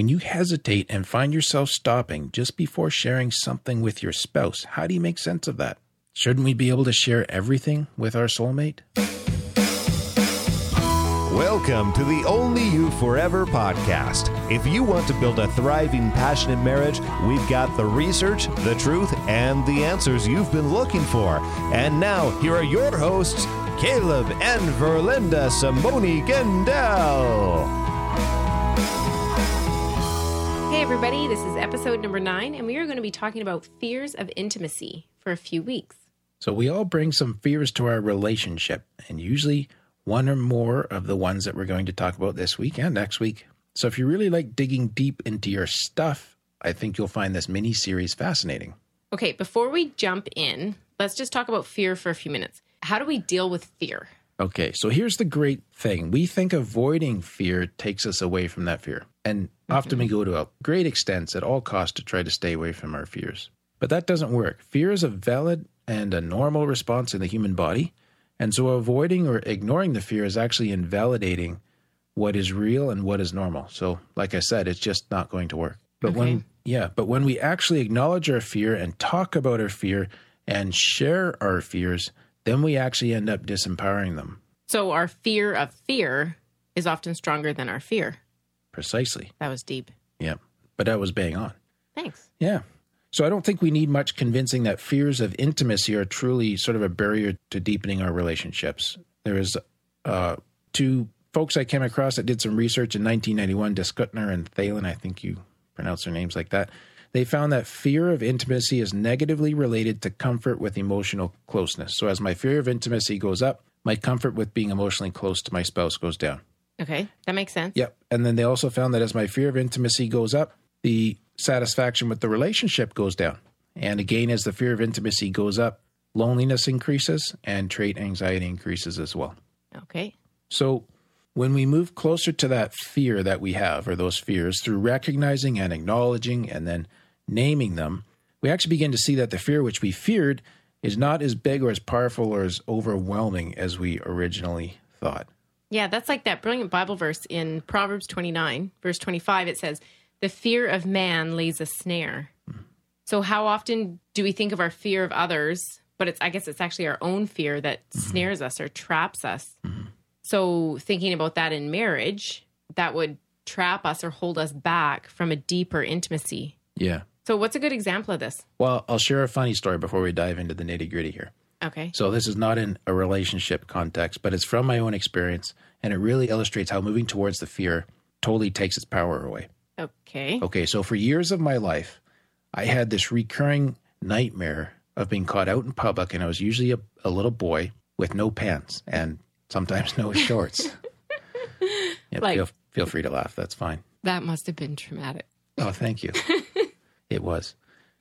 When you hesitate and find yourself stopping just before sharing something with your spouse, how do you make sense of that? Shouldn't we be able to share everything with our soulmate? Welcome to the Only You Forever podcast. If you want to build a thriving, passionate marriage, we've got the research, the truth, and the answers you've been looking for. And now, here are your hosts, Caleb and Verlinda Simoni Gandell. Hey, everybody. This is episode number 9, and we are going to be talking about fears of intimacy for a few weeks. So we all bring some fears to our relationship, and usually one or more of the ones that we're going to talk about this week and next week. So if you really like digging deep into your stuff, I think you'll find this mini series fascinating. Okay, before we jump in, let's just talk about fear for a few minutes. How do we deal with fear? Okay, so here's the great thing. We think avoiding fear takes us away from that fear. And often we go to great extents at all costs to try to stay away from our fears. But that doesn't work. Fear is a valid and a normal response in the human body. And so avoiding or ignoring the fear is actually invalidating what is real and what is normal. So like I said, it's just not going to work. But when we actually acknowledge our fear and talk about our fear and share our fears, then we actually end up disempowering them. So our fear of fear is often stronger than our fear. Precisely. That was deep. Yeah, but that was bang on. Thanks. Yeah. So I don't think we need much convincing that fears of intimacy are truly sort of a barrier to deepening our relationships. There is two folks I came across that did some research in 1991, Descutner and Thalen, I think you pronounce their names like that. They found that fear of intimacy is negatively related to comfort with emotional closeness. So as my fear of intimacy goes up, my comfort with being emotionally close to my spouse goes down. Okay, that makes sense. Yep. And then they also found that as my fear of intimacy goes up, the satisfaction with the relationship goes down. And again, as the fear of intimacy goes up, loneliness increases and trait anxiety increases as well. Okay. So when we move closer to that fear that we have, or those fears, through recognizing and acknowledging and then naming them, we actually begin to see that the fear which we feared is not as big or as powerful or as overwhelming as we originally thought. Yeah, that's like that brilliant Bible verse in Proverbs 29, verse 25. It says, "The fear of man lays a snare." So how often do we think of our fear of others, but it's actually our own fear that snares us or traps us. So thinking about that in marriage, that would trap us or hold us back from a deeper intimacy. Yeah. So what's a good example of this? Well, I'll share a funny story before we dive into the nitty-gritty here. Okay. So this is not in a relationship context, but it's from my own experience, and it really illustrates how moving towards the fear totally takes its power away. Okay. Okay, so for years of my life, I had this recurring nightmare of being caught out in public, and I was usually a little boy with no pants and sometimes no shorts. Yeah, like, feel free to laugh. That's fine. That must have been traumatic. Oh, thank you. It was.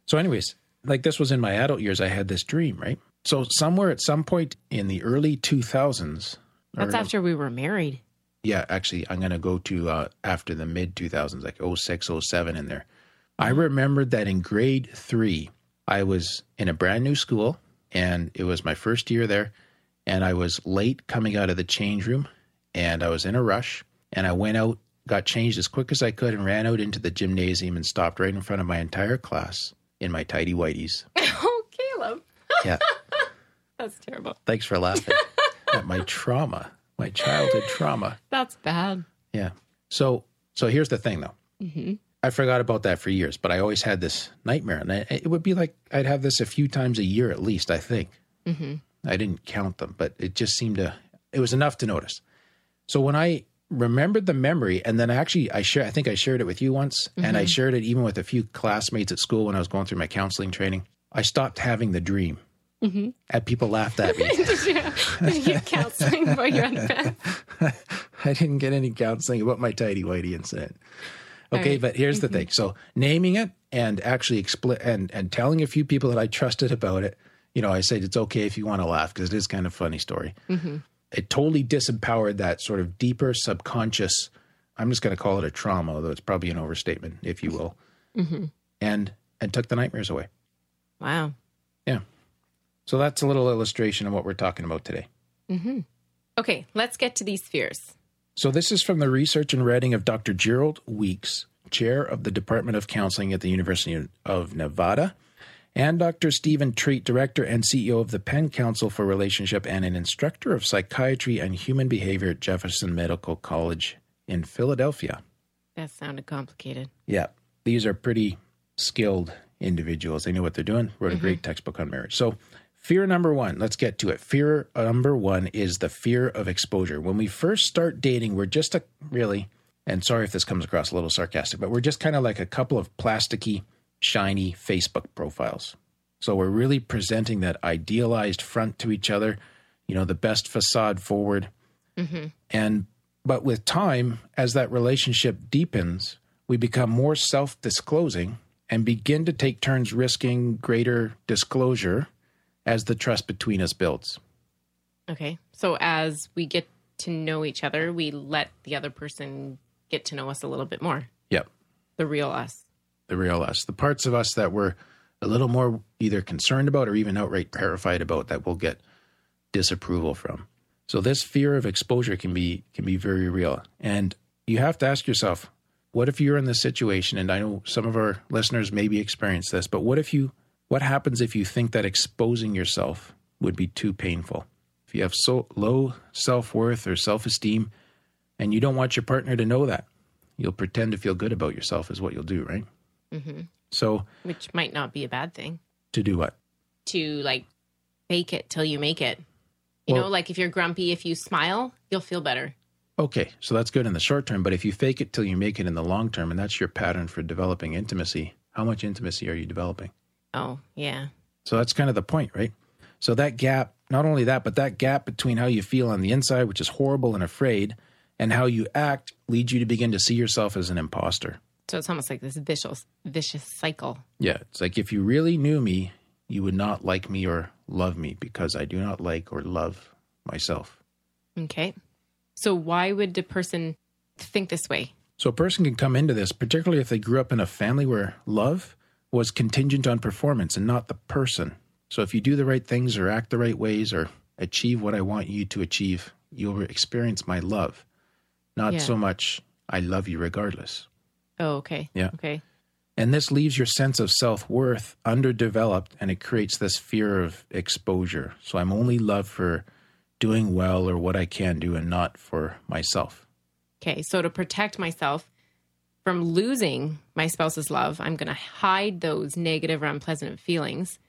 So anyways, like this was in my adult years, I had this dream, right? So somewhere at some point in the early 2000s. That's after we were married. Yeah, actually, I'm going to go to after the mid-2000s, like 06, 07 in there. I remembered that in grade 3, I was in a brand new school, and it was my first year there, and I was late coming out of the change room, and I was in a rush, and I went out, got changed as quick as I could, and ran out into the gymnasium and stopped right in front of my entire class in my tidy whities. Oh, Caleb. Yeah. That's terrible. Thanks for laughing at my trauma. My childhood trauma. That's bad. Yeah. So here's the thing, though. Mm-hmm. I forgot about that for years, but I always had this nightmare. And it would be like I'd have this a few times a year at least, I think. Mm-hmm. I didn't count them, but it just seemed it was enough to notice. So when I remembered the memory, and then I think I shared it with you once, and I shared it even with a few classmates at school when I was going through my counseling training, I stopped having the dream. Mm-hmm. And people laughed at me. Did you get counseling about your unpack? I didn't get any counseling about my tidy whitey incident. Okay, right. But here's the thing. So naming it and actually and telling a few people that I trusted about it, you know, I said it's okay if you want to laugh because it is kind of a funny story. Mm-hmm. It totally disempowered that sort of deeper subconscious, I'm just going to call it a trauma, although it's probably an overstatement, if you will, and took the nightmares away. Wow. Yeah. So that's a little illustration of what we're talking about today. Mm-hmm. Okay, let's get to these fears. So this is from the research and writing of Dr. Gerald Weeks, Chair of the Department of Counseling at the University of Nevada, and Dr. Stephen Treat, Director and CEO of the Penn Council for Relationship and an instructor of psychiatry and human behavior at Jefferson Medical College in Philadelphia. That sounded complicated. Yeah. These are pretty skilled individuals. They know what they're doing. Wrote a great textbook on marriage. So fear number one, let's get to it. Fear number one is the fear of exposure. When we first start dating, we're just and sorry if this comes across a little sarcastic, but we're just kind of like a couple of plasticky, shiny Facebook profiles. So we're really presenting that idealized front to each other, you know, the best facade forward. Mm-hmm. But with time, as that relationship deepens, we become more self-disclosing and begin to take turns risking greater disclosure as the trust between us builds. Okay. So as we get to know each other, we let the other person get to know us a little bit more. Yep. The real us. The parts of us that we're a little more either concerned about or even outright terrified about that we'll get disapproval from. So this fear of exposure can be very real. And you have to ask yourself, what if you're in this situation? And I know some of our listeners maybe experience this, but what happens if you think that exposing yourself would be too painful? If you have so low self-worth or self-esteem and you don't want your partner to know that, you'll pretend to feel good about yourself is what you'll do, right? Mm-hmm. So, which might not be a bad thing. To do what? To like fake it till you make it. You know, like if you're grumpy, if you smile, you'll feel better. Okay, so that's good in the short term, but if you fake it till you make it in the long term, and that's your pattern for developing intimacy, how much intimacy are you developing? Oh, yeah. So that's kind of the point, right? So that gap, not only that, but that gap between how you feel on the inside, which is horrible and afraid, and how you act leads you to begin to see yourself as an imposter. So it's almost like this vicious cycle. Yeah. It's like, if you really knew me, you would not like me or love me because I do not like or love myself. Okay. So why would the person think this way? So a person can come into this, particularly if they grew up in a family where love was contingent on performance and not the person. So if you do the right things or act the right ways or achieve what I want you to achieve, you'll experience my love. Not so much, I love you regardless. Oh, okay. Yeah. Okay. And this leaves your sense of self-worth underdeveloped, and it creates this fear of exposure. So I'm only loved for doing well or what I can do and not for myself. Okay. So to protect myself from losing my spouse's love, I'm going to hide those negative or unpleasant feelings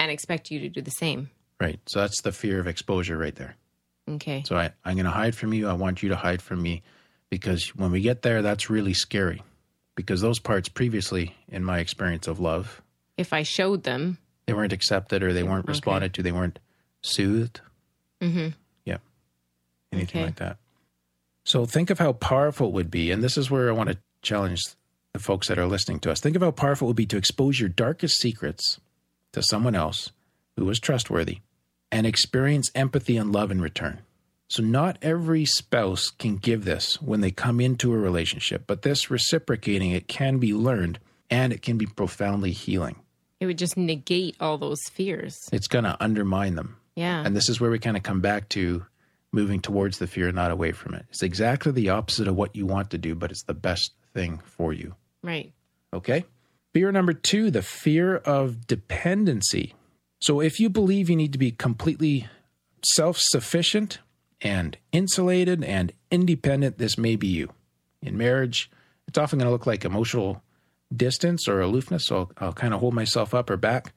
and expect you to do the same. Right. So that's the fear of exposure right there. Okay. So I'm going to hide from you. I want you to hide from me, because when we get there, that's really scary. Because those parts previously, in my experience of love, if I showed them, they weren't accepted or they weren't responded to. They weren't soothed. Mm-hmm. Yeah. Anything like that. So think of how powerful it would be. And this is where I want to challenge the folks that are listening to us. Think of how powerful it would be to expose your darkest secrets to someone else who was trustworthy and experience empathy and love in return. So not every spouse can give this when they come into a relationship, but this reciprocating, it can be learned and it can be profoundly healing. It would just negate all those fears. It's going to undermine them. Yeah. And this is where we kind of come back to moving towards the fear, not away from it. It's exactly the opposite of what you want to do, but it's the best thing for you. Right. Okay. Fear number two, the fear of dependency. So if you believe you need to be completely self-sufficient and insulated and independent, this may be you. In marriage, it's often going to look like emotional distance or aloofness. So I'll kind of hold myself up or back,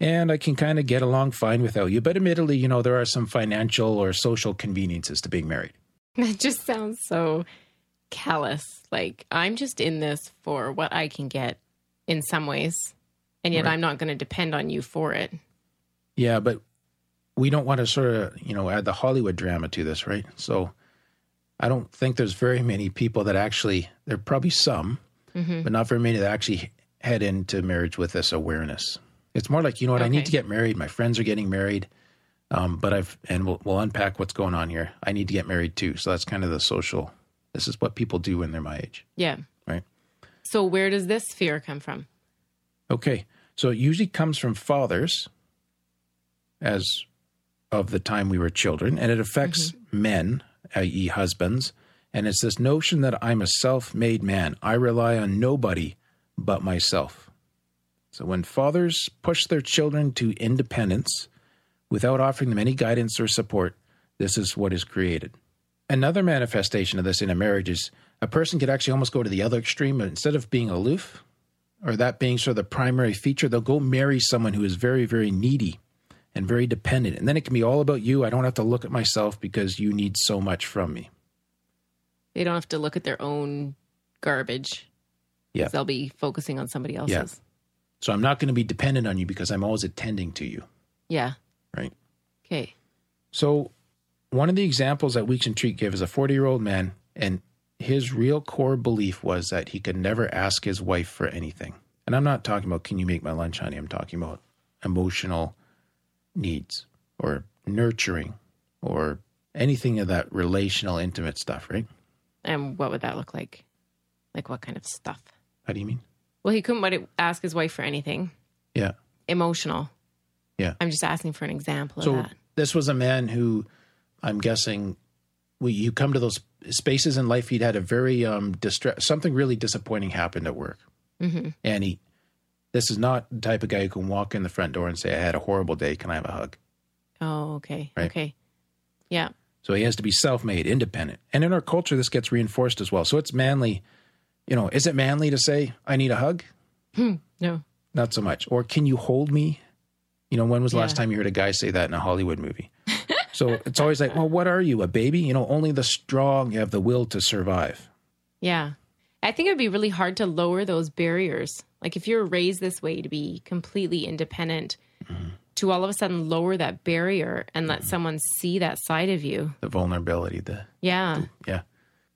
and I can kind of get along fine without you. But admittedly, you know, there are some financial or social conveniences to being married. That just sounds so callous. Like, I'm just in this for what I can get in some ways, and yet I'm not going to depend on you for it. Yeah, but we don't want to sort of, you know, add the Hollywood drama to this, right? So I don't think there's very many people that actually, there are probably some, but not very many that actually head into marriage with this awareness. It's more like, you know what, I need to get married. My friends are getting married, and we'll unpack what's going on here. I need to get married too. So that's kind of the social, this is what people do when they're my age. Yeah. Right. So where does this fear come from? Okay. So it usually comes from fathers as of the time we were children, and it affects men, i.e. husbands, And it's this notion that I'm a self-made man. I rely on nobody but myself. So when fathers push their children to independence without offering them any guidance or support, this is what is created. Another manifestation of this in a marriage is a person could actually almost go to the other extreme. Instead of being aloof, or that being sort of the primary feature, they'll go marry someone who is very, very needy and very dependent. And then it can be all about you. I don't have to look at myself because you need so much from me. They don't have to look at their own garbage. Yeah. They'll be focusing on somebody else's. Yeah. So I'm not going to be dependent on you because I'm always attending to you. Yeah. Right. Okay. So one of the examples that Weeks and Treat give is a 40-year-old man, and his real core belief was that he could never ask his wife for anything. And I'm not talking about, can you make my lunch, honey? I'm talking about emotional needs or nurturing or anything of that relational, intimate stuff, right? And what would that look like? Like what kind of stuff? How do you mean? Well, he couldn't ask his wife for anything. Yeah. Emotional. Yeah. I'm just asking for an example of that. So this was a man who, I'm guessing, you come to those spaces in life, he'd had a very something really disappointing happened at work. Mm-hmm. And this is not the type of guy who can walk in the front door and say, I had a horrible day. Can I have a hug? Oh, okay. Right? Okay. Yeah. So he has to be self-made, independent. And in our culture, this gets reinforced as well. So it's manly. You know, is it manly to say, I need a hug? No. Not so much. Or can you hold me? You know, when was the last time you heard a guy say that in a Hollywood movie? So it's always like, well, what are you, a baby? You know, only the strong have the will to survive. Yeah. I think it would be really hard to lower those barriers. Like if you're raised this way to be completely independent, mm-hmm. to all of a sudden lower that barrier and let mm-hmm. someone see that side of you. The vulnerability.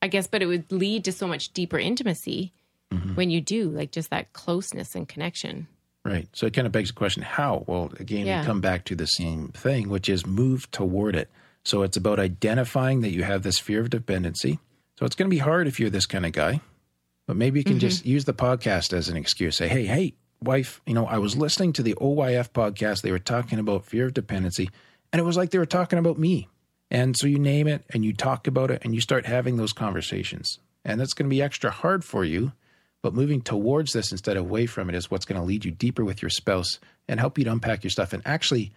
I guess, but it would lead to so much deeper intimacy mm-hmm. when you do, like just that closeness and connection. Right. So it kind of begs the question, how? Well, again, we come back to the same thing, which is move toward it. So it's about identifying that you have this fear of dependency. So it's going to be hard if you're this kind of guy, but maybe you can mm-hmm. just use the podcast as an excuse. Say, hey, wife, you know, I was listening to the OYF podcast. They were talking about fear of dependency, and it was like they were talking about me. And so you name it and you talk about it and you start having those conversations. And that's going to be extra hard for you. But moving towards this instead of away from it is what's going to lead you deeper with your spouse and help you to unpack your stuff. And actually, you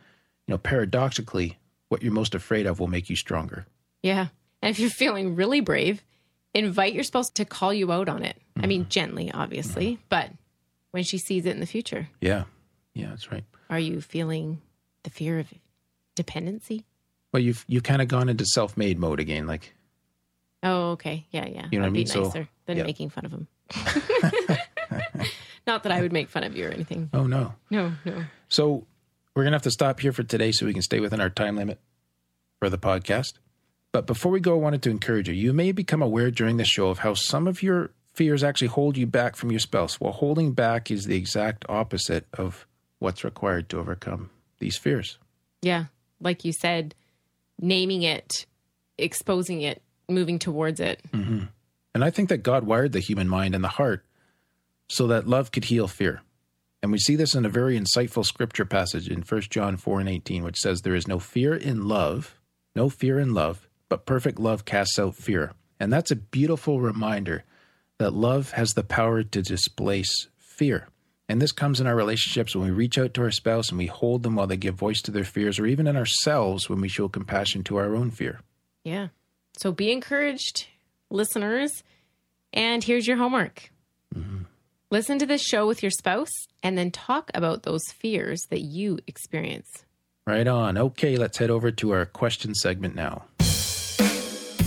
know, paradoxically, what you're most afraid of will make you stronger. Yeah. And if you're feeling really brave, invite your spouse to call you out on it. Mm-hmm. I mean, gently, obviously, mm-hmm. but when she sees it in the future. Yeah. Yeah, that's right. Are you feeling the fear of dependency? Well, you've kind of gone into self-made mode again, like. Oh, okay. Yeah, yeah. You know what I mean? That'd be nicer than making fun of him. Not that I would make fun of you or anything. Oh, no. No. So we're going to have to stop here for today so we can stay within our time limit for the podcast. But before we go, I wanted to encourage you. You may become aware during the show of how some of your fears actually hold you back from your spouse. Well, holding back is the exact opposite of what's required to overcome these fears. Yeah. Like you said, naming it, exposing it, moving towards it. Mm-hmm. And I think that God wired the human mind and the heart so that love could heal fear. And we see this in a very insightful scripture passage in 1 John 4:18, which says, there is no fear in love, but perfect love casts out fear. And that's a beautiful reminder that love has the power to displace fear. And this comes in our relationships when we reach out to our spouse and we hold them while they give voice to their fears, or even in ourselves when we show compassion to our own fear. Yeah. So be encouraged, listeners, and here's your homework. Mm-hmm. Listen to this show with your spouse and then talk about those fears that you experience. Right on. Okay, let's head over to our question segment now.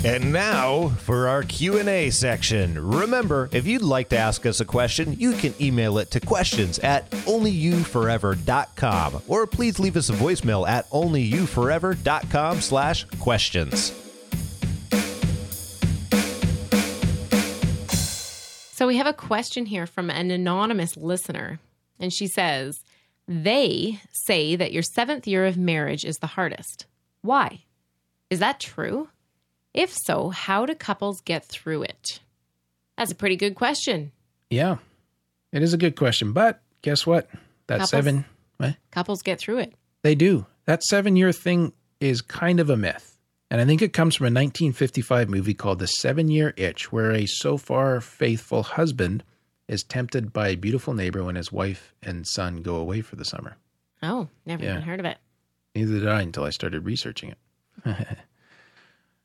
And now for our Q&A section. Remember, if you'd like to ask us a question, you can email it to questions@onlyyouforever.com, or please leave us a voicemail at onlyyouforever.com/questions. So we have a question here from an anonymous listener, and she says, they say that your 7th year of marriage is the hardest. Why? Is that true? If so, how do couples get through it? That's a pretty good question. Yeah, it is a good question, but guess what? Couples get through it. They do. That 7-year thing is kind of a myth. And I think it comes from a 1955 movie called The 7-Year Itch, where a so far faithful husband is tempted by a beautiful neighbor when his wife and son go away for the summer. Oh, never even heard of it. Neither did I until I started researching it.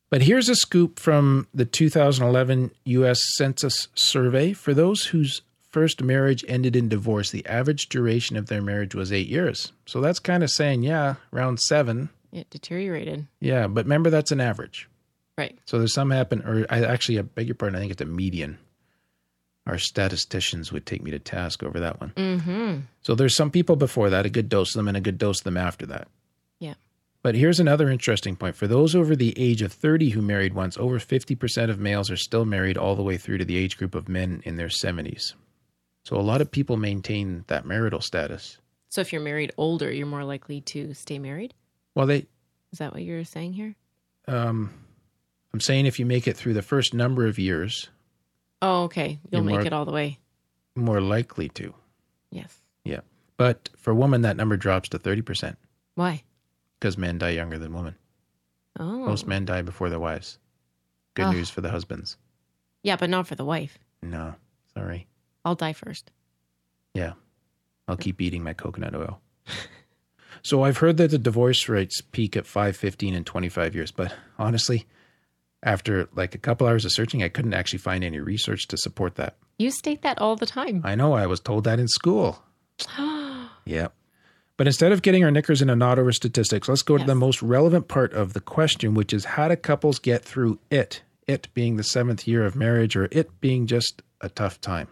But here's a scoop from the 2011 U.S. Census survey. For those whose first marriage ended in divorce, the average duration of their marriage was 8 years. So that's kind of saying, around 7. It deteriorated. Yeah, but remember, that's an average. Right. So there's some happen, or I beg your pardon, I think it's a median. Our statisticians would take me to task over that one. Mm-hmm. So there's some people before that, a good dose of them, and a good dose of them after that. Yeah. But here's another interesting point. For those over the age of 30 who married once, over 50% of males are still married all the way through to the age group of men in their 70s. So a lot of people maintain that marital status. So if you're married older, you're more likely to stay married? Well, is that what you're saying here? I'm saying if you make it through the first number of years. Oh, okay. You'll make it all the way. More likely to. Yes. Yeah. But for women, that number drops to 30%. Why? Because men die younger than women. Oh. Most men die before their wives. Good news for the husbands. Yeah, but not for the wife. No, sorry. I'll die first. Yeah. I'll keep eating my coconut oil. So I've heard that the divorce rates peak at 5, 15, and 25 years. But honestly, after like a couple hours of searching, I couldn't actually find any research to support that. You state that all the time. I know. I was told that in school. Yeah. But instead of getting our knickers in a knot over statistics, let's go to the most relevant part of the question, which is how do couples get through it? It being the 7th year of marriage, or it being just a tough time.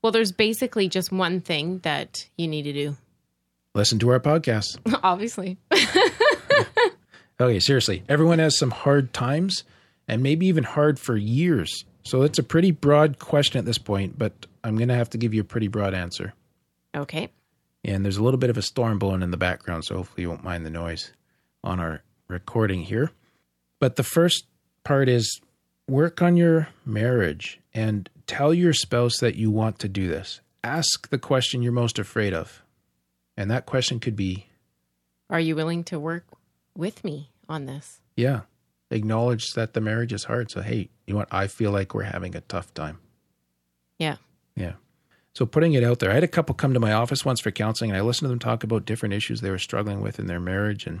Well, there's basically just one thing that you need to do. Listen to our podcast. Obviously. Okay, seriously. Everyone has some hard times and maybe even hard for years. So it's a pretty broad question at this point, but I'm going to have to give you a pretty broad answer. Okay. And there's a little bit of a storm blowing in the background, so hopefully you won't mind the noise on our recording here. But the first part is work on your marriage and tell your spouse that you want to do this. Ask the question you're most afraid of. And that question could be, are you willing to work with me on this? Yeah. Acknowledge that the marriage is hard. So, hey, you know what? I feel like we're having a tough time. Yeah. Yeah. So putting it out there. I had a couple come to my office once for counseling, and I listened to them talk about different issues they were struggling with in their marriage and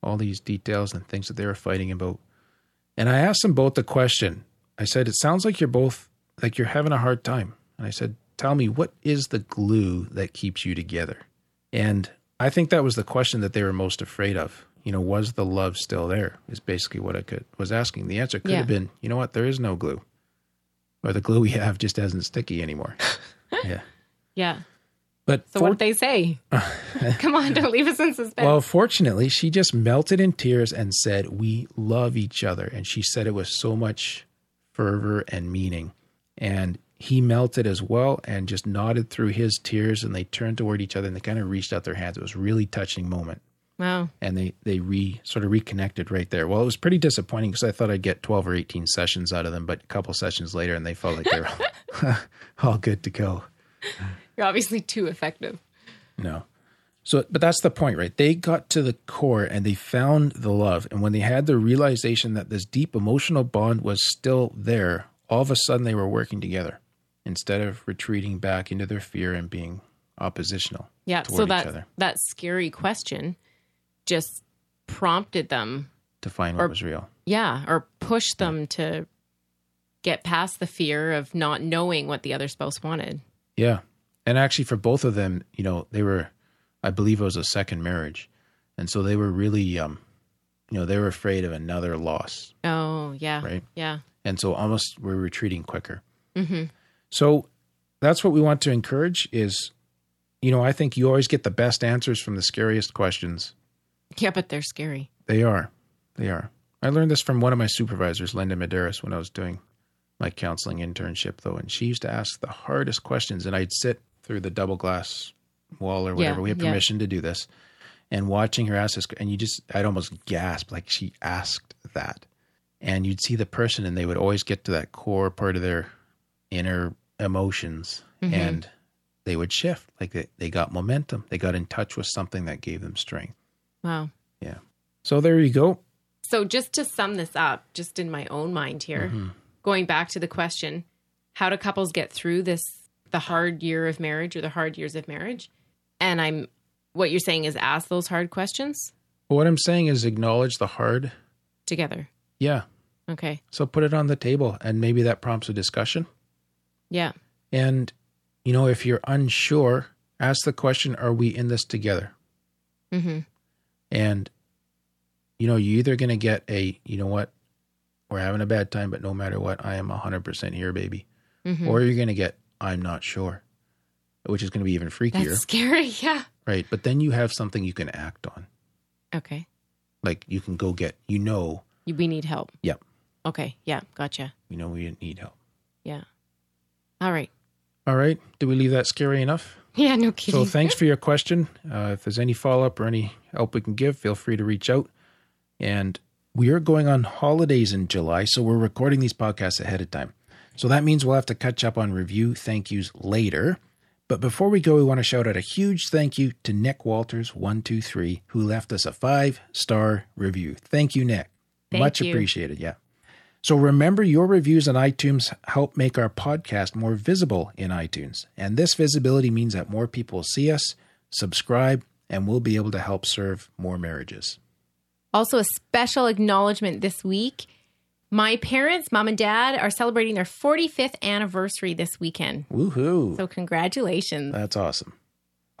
all these details and things that they were fighting about. And I asked them both the question. I said, it sounds like you're having a hard time. And I said, tell me, what is the glue that keeps you together? And I think that was the question that they were most afraid of. You know, was the love still there? Is basically what I was asking. The answer could have been, you know what? There is no glue. Or the glue we have just isn't sticky anymore. Yeah. Yeah. But so what'd they say? Come on, don't leave us in suspense. Well, fortunately, she just melted in tears and said, we love each other. And she said it with so much fervor and meaning. And he melted as well and just nodded through his tears, and they turned toward each other and they kind of reached out their hands. It was a really touching moment. Wow. And they sort of reconnected right there. Well, it was pretty disappointing because I thought I'd get 12 or 18 sessions out of them, but a couple sessions later and they felt like they were all good to go. You're obviously too effective. No. So, but that's the point, right? They got to the core and they found the love. And when they had the realization that this deep emotional bond was still there, all of a sudden they were working together, instead of retreating back into their fear and being oppositional toward each other. That scary question just prompted them to find what was real. Yeah, or pushed them to get past the fear of not knowing what the other spouse wanted. Yeah. And actually for both of them, you know, they were, I believe it was a second marriage. And so they were really, you know, they were afraid of another loss. Oh, yeah. Right? Yeah. And so almost we're retreating quicker. Mm-hmm. So that's what we want to encourage is, you know, I think you always get the best answers from the scariest questions. Yeah, but they're scary. They are. They are. I learned this from one of my supervisors, Linda Medeiros, when I was doing my counseling internship, though. And she used to ask the hardest questions. And I'd sit through the double glass wall or whatever. We had permission to do this. And watching her ask this, and I'd almost gasp like she asked that. And you'd see the person and they would always get to that core part of their inner emotions, mm-hmm. and they would shift. Like they got momentum. They got in touch with something that gave them strength. Wow. Yeah. So there you go. So just to sum this up, just in my own mind here, going back to the question, how do couples get through the hard year of marriage or the hard years of marriage? And what you're saying is ask those hard questions? What I'm saying is acknowledge the hard. Together. Yeah. Okay. So put it on the table, and maybe that prompts a discussion. Yeah. And, you know, if you're unsure, ask the question, are we in this together? Mm-hmm. And, you know, you're either going to get a, you know what, we're having a bad time, but no matter what, I am 100% here, baby. Mm-hmm. Or you're going to get, I'm not sure, which is going to be even freakier. That's scary, yeah. Right. But then you have something you can act on. Okay. Like you can go get, you know. We need help. Yep. Yeah. Okay. Yeah. Gotcha. You know, we need help. Yeah. All right. All right. Did we leave that scary enough? Yeah, no kidding. So thanks for your question. If there's any follow-up or any help we can give, feel free to reach out. And we are going on holidays in July, so we're recording these podcasts ahead of time. So that means we'll have to catch up on review thank yous later. But before we go, we want to shout out a huge thank you to Nick Walters, 123, who left us a 5-star review. Thank you, Nick. Much appreciated. Yeah. So remember, your reviews on iTunes help make our podcast more visible in iTunes. And this visibility means that more people will see us, subscribe, and we'll be able to help serve more marriages. Also, a special acknowledgement this week. My parents, mom and dad, are celebrating their 45th anniversary this weekend. Woohoo. So congratulations. That's awesome.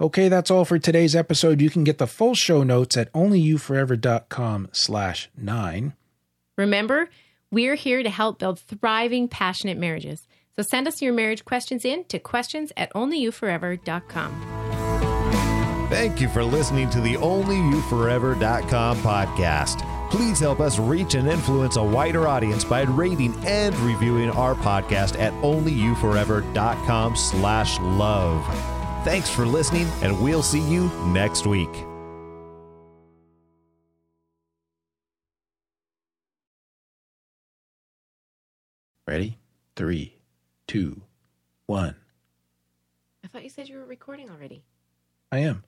Okay, that's all for today's episode. You can get the full show notes at onlyyouforever.com/9. Remember, we're here to help build thriving, passionate marriages. So send us your marriage questions in to questions@onlyyouforever.com. Thank you for listening to the onlyyouforever.com podcast. Please help us reach and influence a wider audience by rating and reviewing our podcast at onlyyouforever.com/love. Thanks for listening, and we'll see you next week. Ready? 3, 2, 1. I thought you said you were recording already. I am.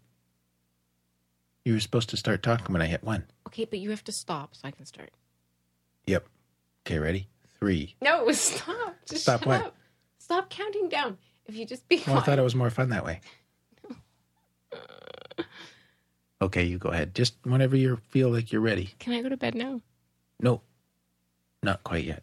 You were supposed to start talking when I hit 1. Okay, but you have to stop so I can start. Yep. Okay, ready? 3. No, stop. Just stop shut what? Up. Stop counting down. If you just be quiet. Well, I thought it was more fun that way. Okay, you go ahead. Just whenever you feel like you're ready. Can I go to bed now? No. Not quite yet.